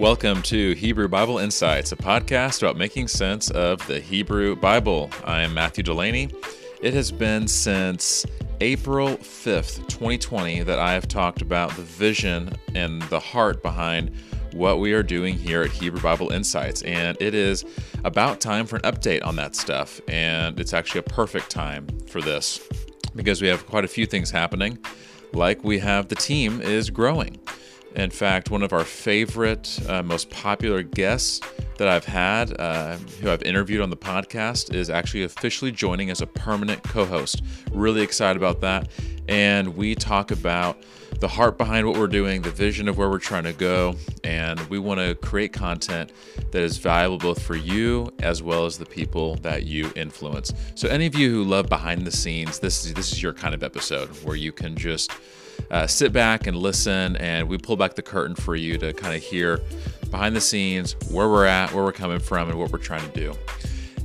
Welcome to Hebrew Bible Insights, a podcast about making sense of the Hebrew Bible. I am Matthew Delaney. It has been since April 5th, 2020, that I have talked about the vision and the heart behind what we are doing here at Hebrew Bible Insights, and it is about time for an update on that stuff, and it's actually a perfect time for this because we have quite a few things happening, like we have the team is growing. In fact, one of our favorite, most popular guests that I've had, who I've interviewed on the podcast, is actually officially joining as a permanent co-host. Really excited about that. And we talk about the heart behind what we're doing, the vision of where we're trying to go, and we want to create content that is valuable both for you as well as the people that you influence. So any of you who love behind the scenes, this is your kind of episode where you can just sit back and listen, and we pull back the curtain for you to kind of hear behind the scenes where we're at, where we're coming from, and what we're trying to do.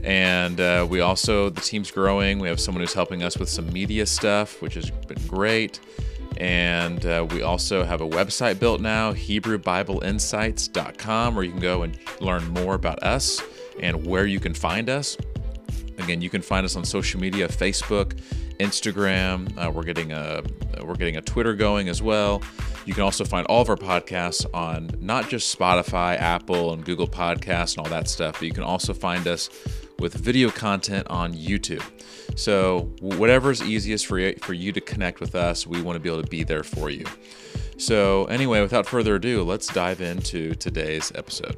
And we also, the team's growing. We have someone who's helping us with some media stuff, which has been great. And we also have a website built now, HebrewBibleInsights.com, where you can go and learn more about us and where you can find us. Again, you can find us on social media, Facebook, Instagram. We're getting a Twitter going as well. You can also find all of our podcasts on not just Spotify, Apple, and Google Podcasts and all that stuff, but you can also find us with video content on YouTube. So whatever's easiest for you to connect with us, we want to be able to be there for you. So anyway, without further ado, let's dive into today's episode.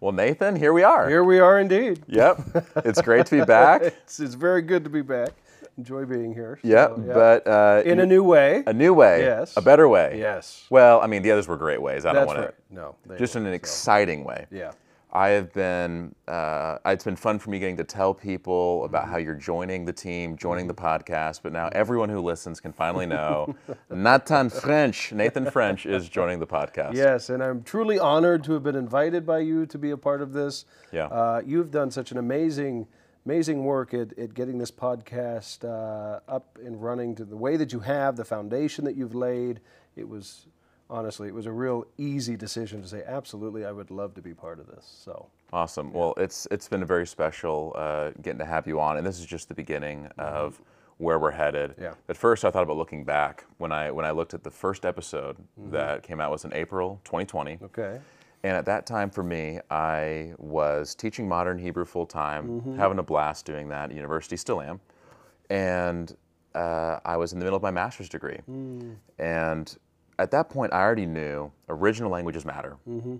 Well, Nathan, here we are. Here we are indeed. Yep. It's great to be back. It's very good to be back. Enjoy being here. So, yep, yeah, but... in a new way. A new way. Yes. A better way. Yes. Well, I mean, the others were great ways. Exciting way. Yeah. I have been... it's been fun for me getting to tell people about how you're joining the team, joining the podcast, but now everyone who listens can finally know Nathan French is joining the podcast. Yes, and I'm truly honored to have been invited by you to be a part of this. Yeah. You've done such an amazing work at getting this podcast up and running to the way that you have, the foundation that you've laid. It was a real easy decision to say, absolutely, I would love to be part of this. So awesome. Yeah. Well, it's been a very special getting to have you on, and this is just the beginning of where we're headed. Yeah. At first, I thought about looking back when I looked at the first episode that came out was in April 2020. Okay. And at that time for me, I was teaching modern Hebrew full-time, having a blast doing that at university, still am. And I was in the middle of my master's degree. Mm. And at that point, I already knew original languages matter,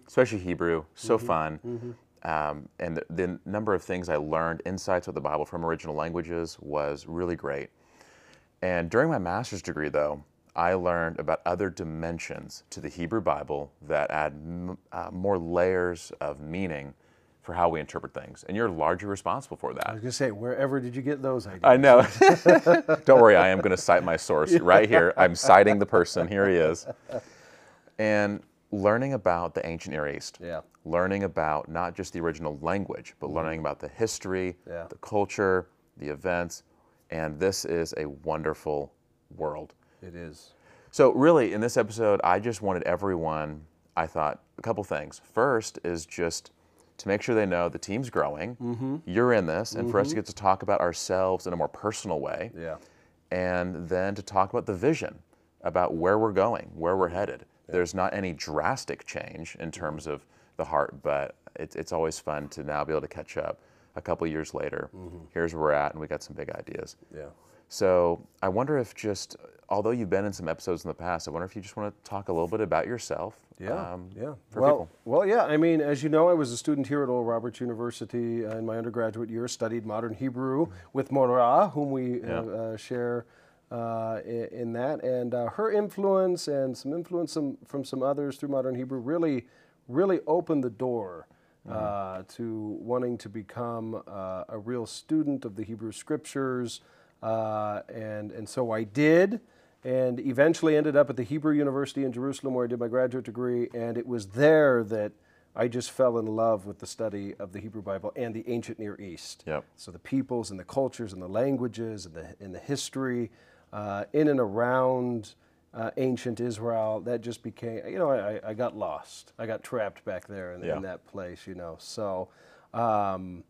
especially Hebrew, so fun. Mm-hmm. And the number of things I learned, insights of the Bible from original languages was really great. And during my master's degree, though, I learned about other dimensions to the Hebrew Bible that add more layers of meaning for how we interpret things. And you're largely responsible for that. I was going to say, wherever did you get those ideas? I know. Don't worry, I am going to cite my source right here. I'm citing the person. Here he is. And learning about the ancient Near East. Yeah. Learning about not just the original language, but learning about the history, the culture, the events. And this is a wonderful world. It is. So really, in this episode, I just wanted everyone, I thought, a couple things. First is just to make sure they know the team's growing, you're in this, and for us to get to talk about ourselves in a more personal way, and then to talk about the vision, about where we're going, where we're headed. Yeah. There's not any drastic change in terms of the heart, but it's always fun to now be able to catch up a couple years later. Mm-hmm. Here's where we're at, and we got some big ideas. Yeah. So I wonder if just, although you've been in some episodes in the past, I wonder if you just want to talk a little bit about yourself. People. Well, yeah, I mean, as you know, I was a student here at Oral Roberts University in my undergraduate year, studied modern Hebrew with Morah, whom we share in that. And her influence and some influence from some others through modern Hebrew really opened the door to wanting to become a real student of the Hebrew scriptures. And so I did, and eventually ended up at the Hebrew University in Jerusalem, where I did my graduate degree, and it was there that I just fell in love with the study of the Hebrew Bible and the ancient Near East. Yep. So the peoples and the cultures and the languages and the history in and around ancient Israel, that just became, you know, I got lost. I got trapped back there in that place, you know. So, and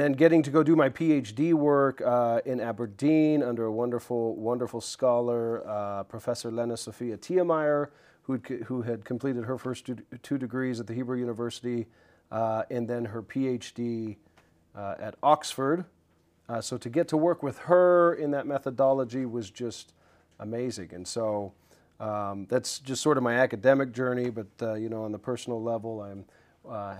then getting to go do my PhD work in Aberdeen under a wonderful, wonderful scholar, Professor Lena-Sofia Tiemeyer, who had completed her first two degrees at the Hebrew University and then her PhD at Oxford. So to get to work with her in that methodology was just amazing. And so that's just sort of my academic journey, but you know, on the personal level, I'm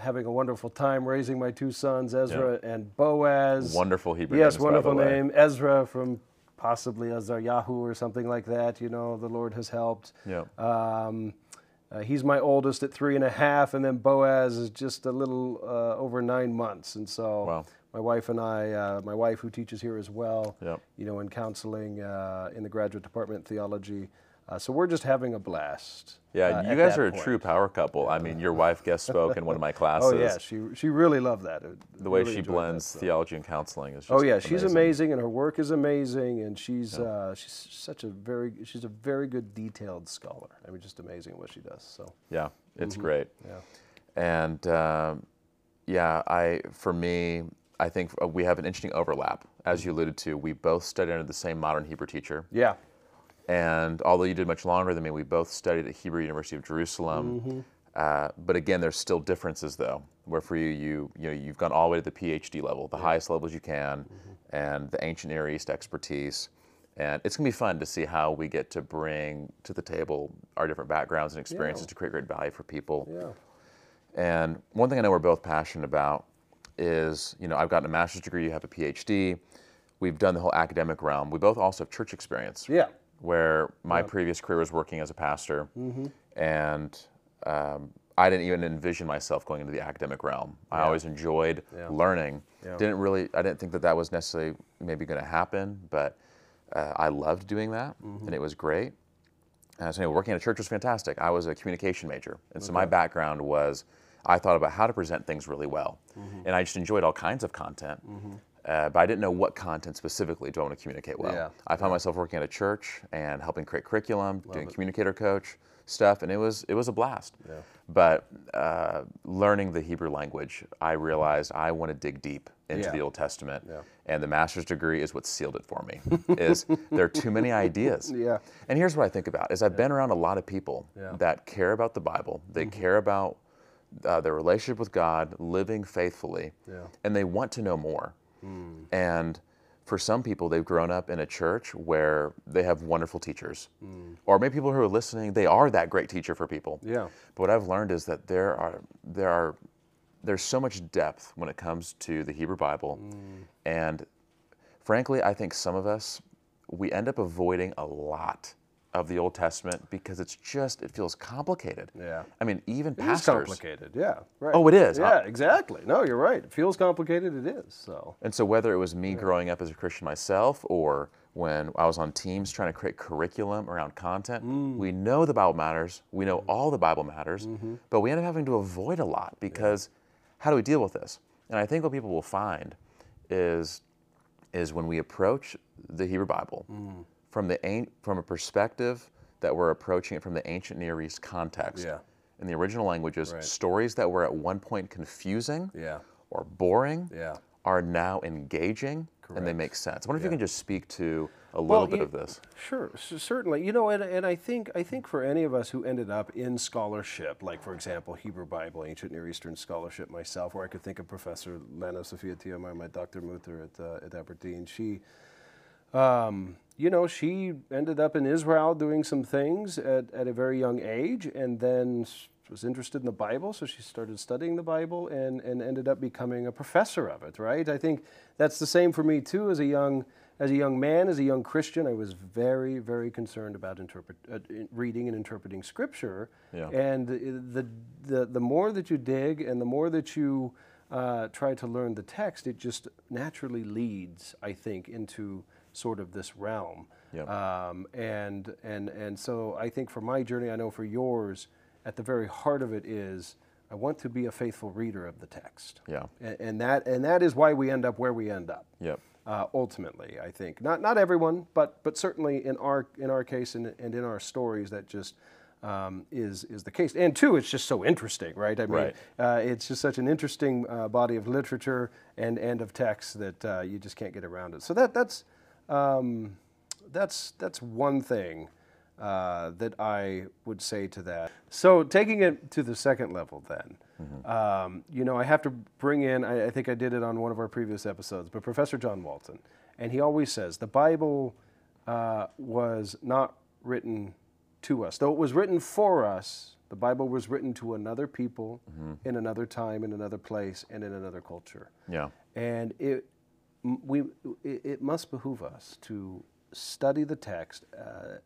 having a wonderful time raising my two sons, Ezra and Boaz. Wonderful Hebrew names, wonderful name. Ezra from possibly Ezra Yahu or something like that. You know, the Lord has helped. Yeah. He's my oldest at 3.5, and then Boaz is just a little over 9 months. And so my wife and I, my wife who teaches here as well, you know, in counseling in the graduate department in theology. So we're just having a blast. Yeah, you guys are a true power couple. I mean, your wife guest spoke in one of my classes. Oh yeah, she really loved that. The way she blends theology and counseling is just amazing. Oh yeah, she's amazing, and her work is amazing, and she's a very good detailed scholar. I mean, just amazing what she does. So yeah, it's great. Yeah, and I think we have an interesting overlap, as you alluded to. We both studied under the same modern Hebrew teacher. Yeah. And although you did much longer than me, we both studied at Hebrew University of Jerusalem. Mm-hmm. But again, there's still differences, though, where for you, you've gone all the way to the PhD level, the highest level as you can, and the ancient Near East expertise. And it's going to be fun to see how we get to bring to the table our different backgrounds and experiences to create great value for people. Yeah. And one thing I know we're both passionate about is, you know, I've gotten a master's degree, you have a PhD. We've done the whole academic realm. We both also have church experience. Yeah. Where my previous career was working as a pastor, and I didn't even envision myself going into the academic realm. I always enjoyed learning. Yeah. I didn't think that was necessarily maybe going to happen, but I loved doing that, and it was great. So anyway, working at a church was fantastic. I was a communication major, and so my background was I thought about how to present things really well, and I just enjoyed all kinds of content. But I didn't know what content specifically do I want to communicate well. Yeah. I found myself working at a church and helping create curriculum, doing communicator coach stuff, and it was a blast. Yeah. But learning the Hebrew language, I realized I want to dig deep into the Old Testament, and the master's degree is what sealed it for me, is there are too many ideas. Yeah. And here's what I think about, is I've been around a lot of people that care about the Bible, they care about their relationship with God, living faithfully, and they want to know more. Mm. And for some people, they've grown up in a church where they have wonderful teachers. Mm. Or maybe people who are listening, they are that great teacher for people. Yeah. But what I've learned is that there's so much depth when it comes to the Hebrew Bible. Mm. And frankly, I think some of us, we end up avoiding a lot of the Old Testament because it feels complicated. Yeah. I mean, even pastors. It is complicated, yeah. Right. Oh, it is. Yeah, exactly. No, you're right. It feels complicated, it is. So. And so whether it was me growing up as a Christian myself or when I was on teams trying to create curriculum around content, we know the Bible matters, we know all the Bible matters, but we end up having to avoid a lot because how do we deal with this? And I think what people will find is when we approach the Hebrew Bible, from a perspective that we're approaching it from the ancient Near East context, in the original languages, stories that were at one point confusing or boring are now engaging, and they make sense. I wonder if you can just speak to a little bit of this. Sure, certainly. You know, and I think for any of us who ended up in scholarship, like for example, Hebrew Bible, Ancient Near Eastern scholarship myself, where I could think of Professor Lena-Sofia Tiemeyer, my Dr. Muther at Aberdeen, she, you know, she ended up in Israel doing some things at a very young age, and then was interested in the Bible, so she started studying the Bible and ended up becoming a professor of it, right? I think that's the same for me, too, as a young man, as a young Christian. I was very, very concerned about reading and interpreting Scripture, and the more that you dig and the more that you try to learn the text, it just naturally leads, I think, into sort of this realm. Yep. And so I think for my journey, I know for yours, at the very heart of it is, I want to be a faithful reader of the text. Yeah. And that is why we end up where we end up. Yep. ultimately, I think. Not everyone, but certainly in our case and in our stories, that just is the case. And two, it's just so interesting, right? I mean, right. It's just such an interesting body of literature and of text that you just can't get around it. So that's one thing that I would say to that. So taking it to the second level then, mm-hmm. You know, I have to bring in, I think I did it on one of our previous episodes, but Professor John Walton, and he always says, the Bible was not written to us. Though it was written for us, the Bible was written to another people mm-hmm. in another time, in another place, and in another culture. Yeah. And it must behoove us to study the text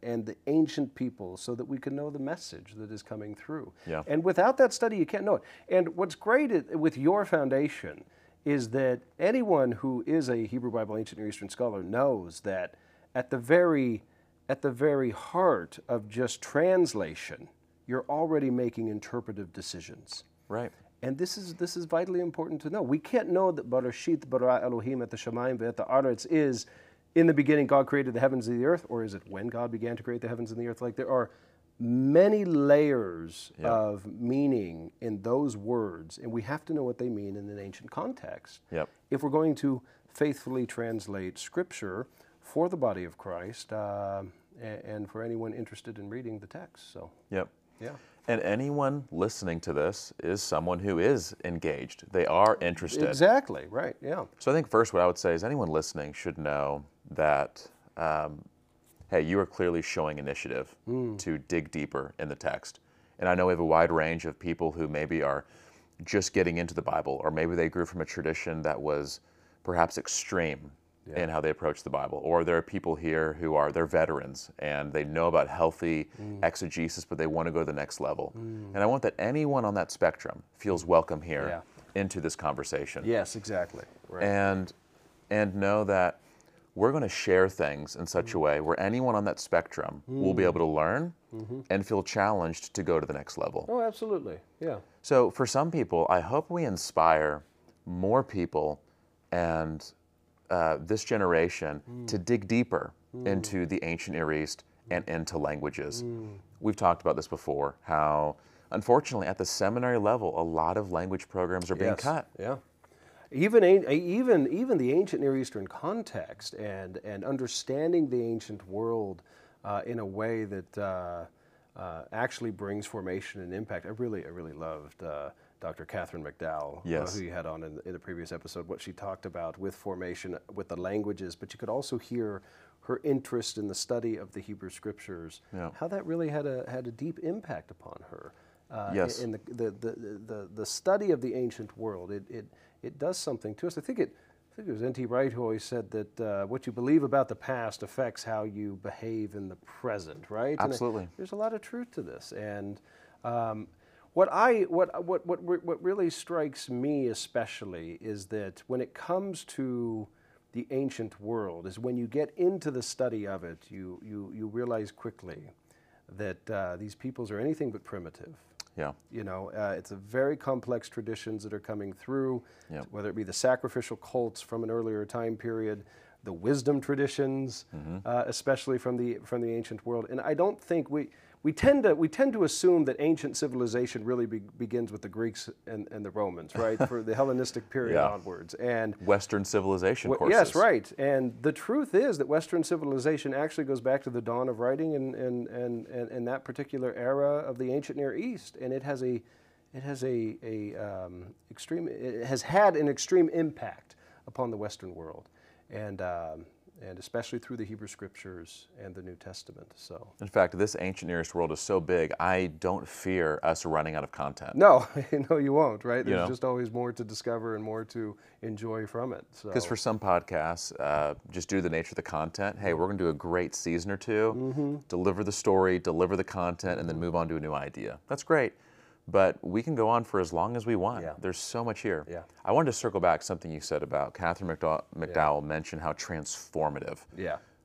and the ancient people so that we can know the message that is coming through. Yeah. And without that study, you can't know it. And what's great with your foundation is that anyone who is a Hebrew Bible Ancient Near Eastern scholar knows that at the very heart of just translation, you're already making interpretive decisions. Right. And this is vitally important to know. We can't know that Barashit bara Elohim et hashamayim ve'et ha'aretz is in the beginning God created the heavens and the earth, or is it when God began to create the heavens and the earth? Like, there are many layers yeah. of meaning in those words, and we have to know what they mean in an ancient context. Yep. If we're going to faithfully translate Scripture for the body of Christ and for anyone interested in reading the text. So. Yep. Yeah. And anyone listening to this is someone who is engaged. They are interested. Exactly, right, yeah. So I think first what I would say is anyone listening should know that, hey, you are clearly showing initiative to dig deeper in the text. And I know we have a wide range of people who maybe are just getting into the Bible, or maybe they grew from a tradition that was perhaps extreme yeah. in how they approach the Bible. Or there are people here who are, they're veterans and they know about healthy exegesis, but they want to go to the next level. And I want that anyone on that spectrum feels welcome here yeah. into this conversation. Yes, exactly. Right. And know that we're going to share things in such a way where anyone on that spectrum will be able to learn and feel challenged to go to the next level. Oh, absolutely. Yeah. So for some people, I hope we inspire more people and this generation to dig deeper into the ancient Near East and into languages. We've talked about this before, how unfortunately at the seminary level, a lot of language programs are being yes. cut. Yeah. Even the ancient Near Eastern context and understanding the ancient world in a way that actually brings formation and impact. I really loved Dr. Catherine McDowell, yes. Who you had on in the previous episode, what she talked about with formation, with the languages, but you could also hear her interest in the study of the Hebrew Scriptures, yeah. how that really had a deep impact upon her. Yes. In the study of the ancient world, it does something to us. I think it was N.T. Wright who always said that what you believe about the past affects how you behave in the present, right? Absolutely. There's a lot of truth to this, and What really strikes me especially is that when it comes to the ancient world, is when you get into the study of it, you realize quickly that these peoples are anything but primitive. Yeah. You know, it's a very complex traditions that are coming through, yeah. whether it be the sacrificial cults from an earlier time period, the wisdom traditions, especially from the ancient world. And I don't think we tend to assume that ancient civilization really begins with the Greeks and the Romans, right? For the Hellenistic period yeah. onwards. And Western civilization courses. Yes, right. And the truth is that Western civilization actually goes back to the dawn of writing and that particular era of the ancient Near East, and it has had an extreme impact upon the Western world. And especially through the Hebrew Scriptures and the New Testament. So, in fact, this ancient Near East world is so big, I don't fear us running out of content. No, no, you won't, right? There's just always more to discover and more to enjoy from it. Because for some podcasts, just due to the nature of the content, hey, we're going to do a great season or two, deliver the story, deliver the content, and then move on to a new idea. That's great. But we can go on for as long as we want. Yeah. There's so much here. Yeah. I wanted to circle back to something you said about Catherine McDowell mentioned how transformative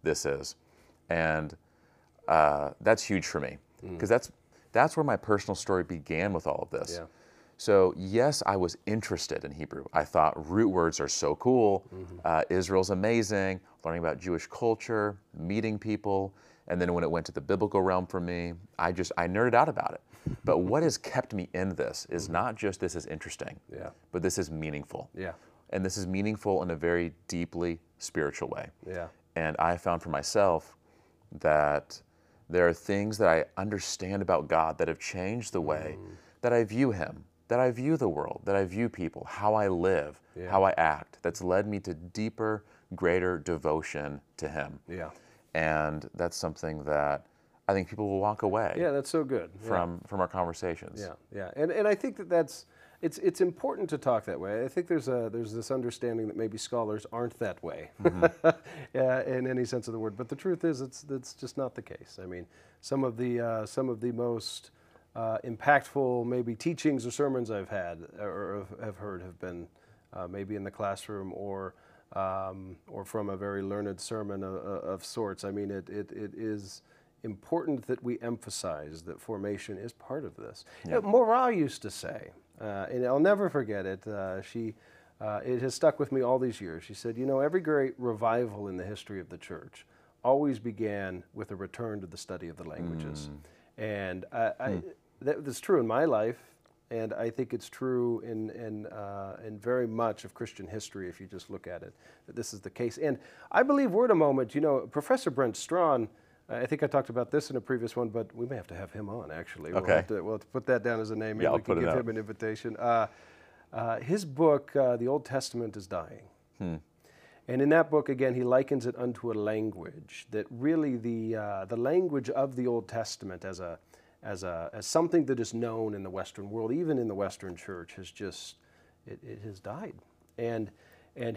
this is. And that's huge for me because that's where my personal story began with all of this. Yeah. So yes, I was interested in Hebrew. I thought root words are so cool. Mm-hmm. Israel's amazing, learning about Jewish culture, meeting people. And then when it went to the biblical realm for me, I nerded out about it. But what has kept me in this is not just this is interesting, but this is meaningful. Yeah. And this is meaningful in a very deeply spiritual way. Yeah. And I found for myself that there are things that I understand about God that have changed the way that I view Him, that I view the world, that I view people, how I live, how I act, that's led me to deeper, greater devotion to Him. Yeah. And that's something that I think people will walk away. Yeah, that's so good. From our conversations. Yeah, yeah, and I think that it's important to talk that way. I think there's this understanding that maybe scholars aren't that way, in any sense of the word. But the truth is, it's just not the case. I mean, some of the most impactful maybe teachings or sermons I've had or have heard have been maybe in the classroom or from a very learned sermon of sorts. I mean, it is important that we emphasize that formation is part of this. Yeah. You know, Maura used to say, and I'll never forget it, it has stuck with me all these years. She said, you know, every great revival in the history of the church always began with a return to the study of the languages. And that's true in my life, and I think it's true in very much of Christian history, if you just look at it, that this is the case. And I believe we're at a moment, you know, Professor Brent Strawn, I think I talked about this in a previous one, but we may have to have him on, actually. Okay. We'll have to put that down as a name. Yeah, I'll put it up. We can give him an invitation. His book, The Old Testament is Dying. And in that book, again, he likens it unto a language, that really the language of the Old Testament as something that is known in the Western world, even in the Western church, has just, it has died. And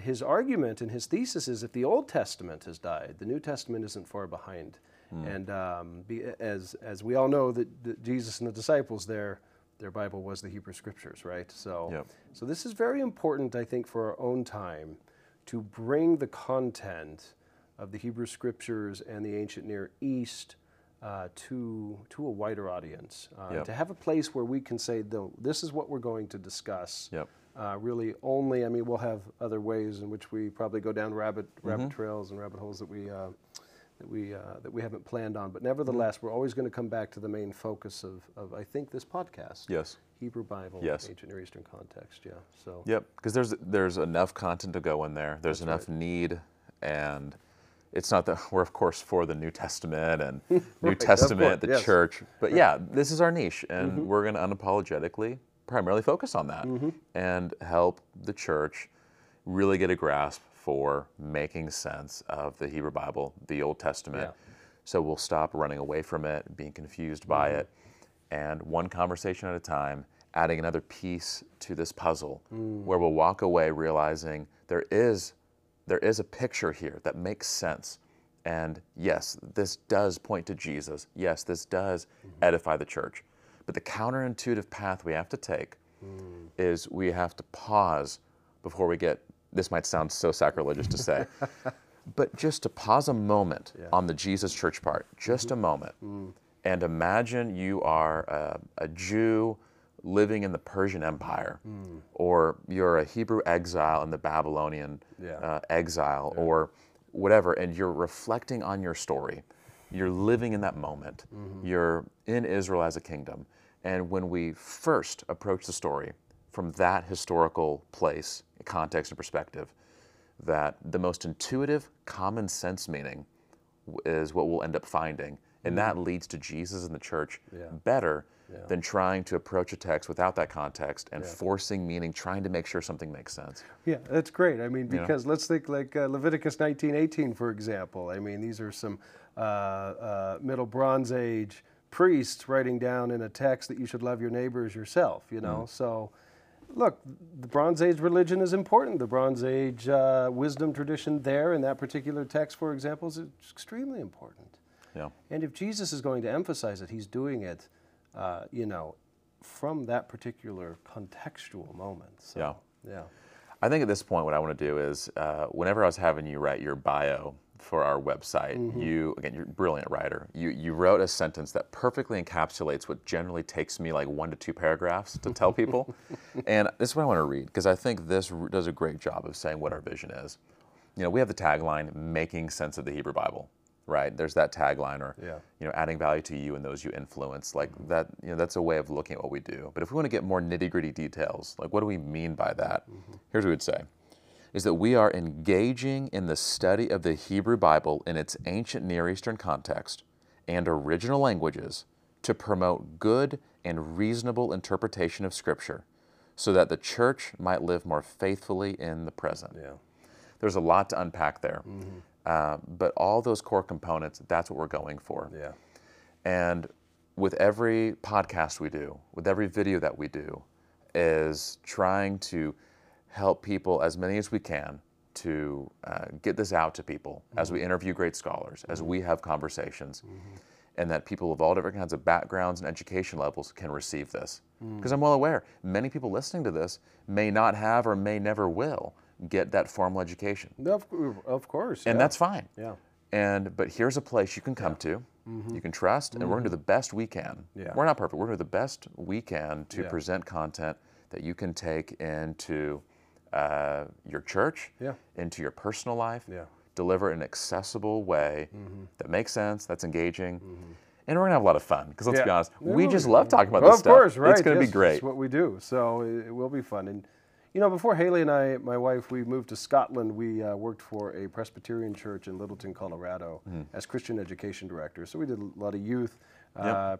his argument and his thesis is if the Old Testament has died, the New Testament isn't far behind. And as we all know, that Jesus and the disciples, their Bible was the Hebrew Scriptures, right? So, so this is very important, I think, for our own time to bring the content of the Hebrew Scriptures and the ancient Near East to a wider audience, to have a place where we can say, though, this is what we're going to discuss. Really only, I mean, we'll have other ways in which we probably go down rabbit trails and rabbit holes that we haven't planned on. But nevertheless, we're always going to come back to the main focus of I think this podcast. Yes. Hebrew Bible. Yes. Ancient Near Eastern context. Yeah. So. Yep. Because there's enough content to go in there. There's enough need, and it's not that we're of course for the New Testament and Testament, the church. But yeah, this is our niche, and we're going to unapologetically primarily focus on that and help the church really get a grasp for making sense of the Hebrew Bible, the Old Testament. Yeah. So we'll stop running away from it, being confused by it, and one conversation at a time, adding another piece to this puzzle where we'll walk away realizing there is a picture here that makes sense. And yes, this does point to Jesus. Yes, this does edify the church. But the counterintuitive path we have to take is we have to pause before we get, this might sound so sacrilegious to say, but just to pause a moment on the Jesus church part, just a moment, and imagine you are a Jew living in the Persian Empire, or you're a Hebrew exile in the Babylonian exile, or whatever, and you're reflecting on your story. You're living in that moment. You're in Israel as a kingdom. And when we first approach the story from that historical place, context, and perspective, that the most intuitive, common sense meaning is what we'll end up finding. And that leads to Jesus and the church better than trying to approach a text without that context and forcing meaning, trying to make sure something makes sense. Yeah, that's great. I mean, because let's think like Leviticus 19:18, for example. I mean, these are some Middle Bronze Age priests writing down in a text that you should love your neighbor as yourself, you know? So look, the Bronze Age religion is important. The Bronze Age wisdom tradition there in that particular text, for example, is extremely important. Yeah. And if Jesus is going to emphasize it, he's doing it, you know, from that particular contextual moment. So, yeah. I think at this point what I want to do is whenever I was having you write your bio for our website, you, again, you're a brilliant writer. You wrote a sentence that perfectly encapsulates what generally takes me like 1 to 2 paragraphs to tell people. And this is what I want to read, because I think this does a great job of saying what our vision is. You know, we have the tagline, making sense of the Hebrew Bible, right? There's that tagline, or, you know, adding value to you and those you influence. Like that, you know, that's a way of looking at what we do. But if we want to get more nitty-gritty details, like what do we mean by that? Here's what we would say, is that we are engaging in the study of the Hebrew Bible in its ancient Near Eastern context and original languages to promote good and reasonable interpretation of Scripture so that the church might live more faithfully in the present. Yeah. There's a lot to unpack there, but all those core components, that's what we're going for. Yeah. And with every podcast we do, with every video that we do, is trying to help people, as many as we can, to get this out to people as we interview great scholars, as we have conversations, and that people of all different kinds of backgrounds and education levels can receive this. Because I'm well aware, many people listening to this may not have or may never will get that formal education. Of course. And that's fine. Yeah. And but here's a place you can come to, you can trust, and we're going to do the best we can. Yeah. We're not perfect, we're going to do the best we can to present content that you can take into your church, into your personal life, deliver an accessible way that makes sense, that's engaging, and we're gonna have a lot of fun, because let's be honest, we just love talking about this stuff. Of course, right. It's gonna be great. It's what we do, so it will be fun. And you know, before Haley and I, my wife, we moved to Scotland, we worked for a Presbyterian church in Littleton, Colorado as Christian education director, so we did a lot of youth,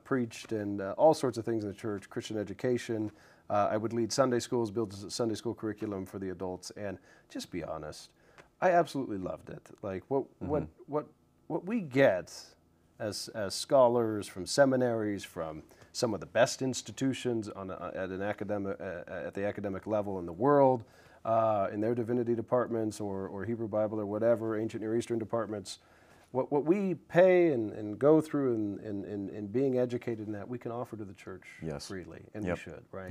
preached and all sorts of things in the church, Christian education. I would lead Sunday schools, build a Sunday school curriculum for the adults, and just be honest, I absolutely loved it. Like what we get as scholars from seminaries, from some of the best institutions on at the academic level in the world, in their divinity departments or Hebrew Bible or whatever, ancient Near Eastern departments, what we pay and go through in being educated in that, we can offer to the church freely, and we should, right?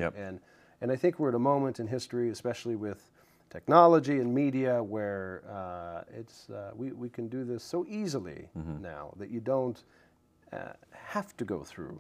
And I think we're at a moment in history, especially with technology and media, where we can do this so easily now that you don't have to go through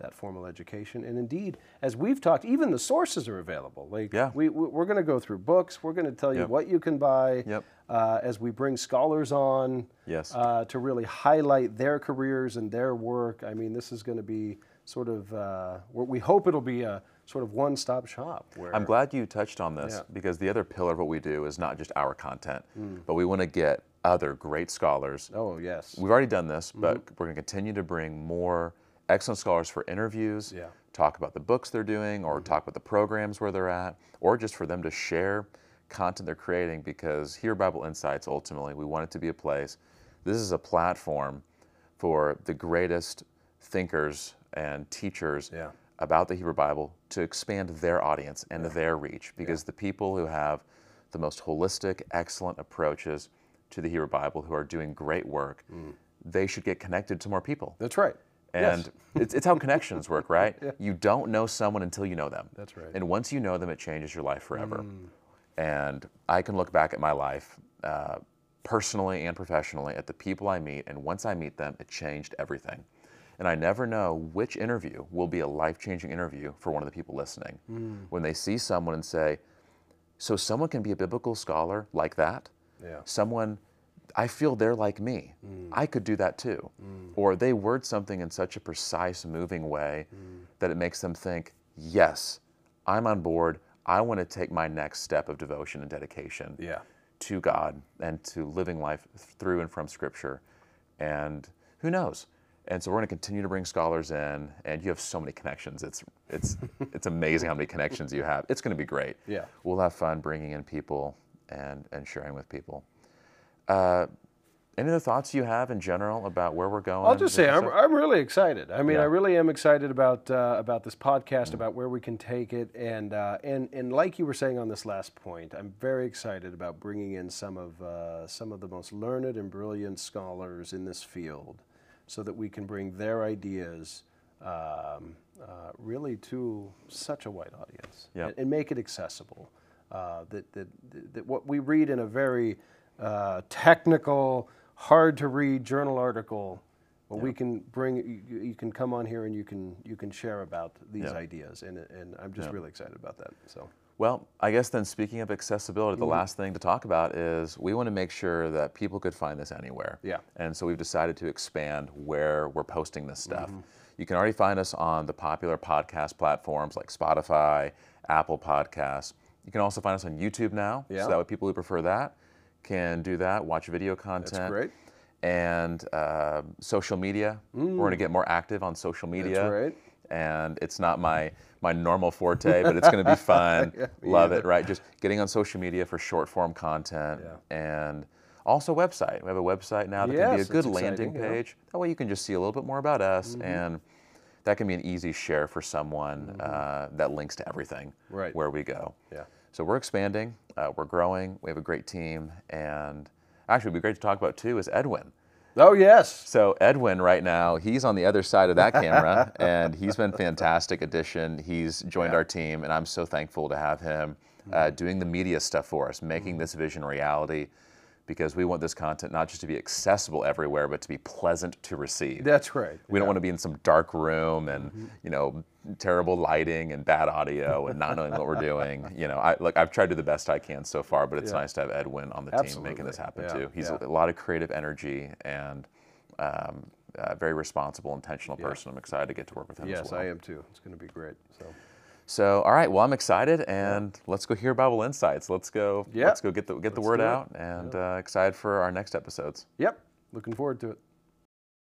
that formal education. And indeed, as we've talked, even the sources are available. Like we're going to go through books. We're going to tell you what you can buy. As we bring scholars on to really highlight their careers and their work. I mean, this is going to be sort of, we hope it'll be a sort of one-stop shop. Where I'm glad you touched on this, because the other pillar of what we do is not just our content, but we want to get other great scholars. Oh, yes. We've already done this, but we're going to continue to bring more excellent scholars for interviews, talk about the books they're doing, or talk about the programs where they're at, or just for them to share content they're creating, because here at Bible Insights, ultimately, we want it to be a place. This is a platform for the greatest thinkers and teachers about the Hebrew Bible to expand their audience and their reach, because the people who have the most holistic, excellent approaches to the Hebrew Bible, who are doing great work, they should get connected to more people. That's right. And it's how connections work, right? You don't know someone until you know them. That's right. And once you know them, it changes your life forever. And I can look back at my life personally and professionally at the people I meet, and once I meet them, it changed everything. And I never know which interview will be a life-changing interview for one of the people listening. When they see someone and say, so someone can be a biblical scholar like that? Someone, I feel they're like me. I could do that too. Or they word something in such a precise, moving way that it makes them think, yes, I'm on board. I want to take my next step of devotion and dedication to God and to living life through and from Scripture. And who knows? And so we're going to continue to bring scholars in, and you have so many connections. It's amazing how many connections you have. It's going to be great. Yeah. We'll have fun bringing in people and sharing with people. Any other thoughts you have in general about where we're going? I'll just say I'm really excited. I mean, I really am excited about this podcast, about where we can take it, and like you were saying on this last point, I'm very excited about bringing in some of the most learned and brilliant scholars in this field, so that we can bring their ideas really to such a wide audience and make it accessible. That what we read in a very technical, hard-to-read journal article. Well, we can bring you can come on here and you can share about these ideas, and I'm just really excited about that. So, well, I guess then speaking of accessibility, the last thing to talk about is we want to make sure that people could find this anywhere. Yeah. And so we've decided to expand where we're posting this stuff. You can already find us on the popular podcast platforms like Spotify, Apple Podcasts. You can also find us on YouTube now. Yeah. So that way people who prefer that can do that, watch video content. That's great. And social media. We're going to get more active on social media. That's right. And it's not my normal forte, but it's going to be fun. Love it, right? Just getting on social media for short form content and also website. We have a website now that can be a good landing page. That way you can just see a little bit more about us, and that can be an easy share for someone that links to everything where we go. Yeah. So we're expanding, we're growing, we have a great team, and actually, it'd be great to talk about too is Edwin. Oh yes. So Edwin, right now, he's on the other side of that camera, and he's been a fantastic addition. He's joined our team, and I'm so thankful to have him doing the media stuff for us, making this vision reality, because we want this content not just to be accessible everywhere, but to be pleasant to receive. That's right. We don't want to be in some dark room and you know, terrible lighting and bad audio and not knowing what we're doing. You know, I've tried to do the best I can so far, but it's nice to have Edwin on the team making this happen too. He's a lot of creative energy and a very responsible, intentional person. I'm excited to get to work with him as well. Yes, I am too. It's going to be great. So, all right. Well, I'm excited, and let's go hear Bible Insights. Let's go get the word out, and excited for our next episodes. Yep. Looking forward to it.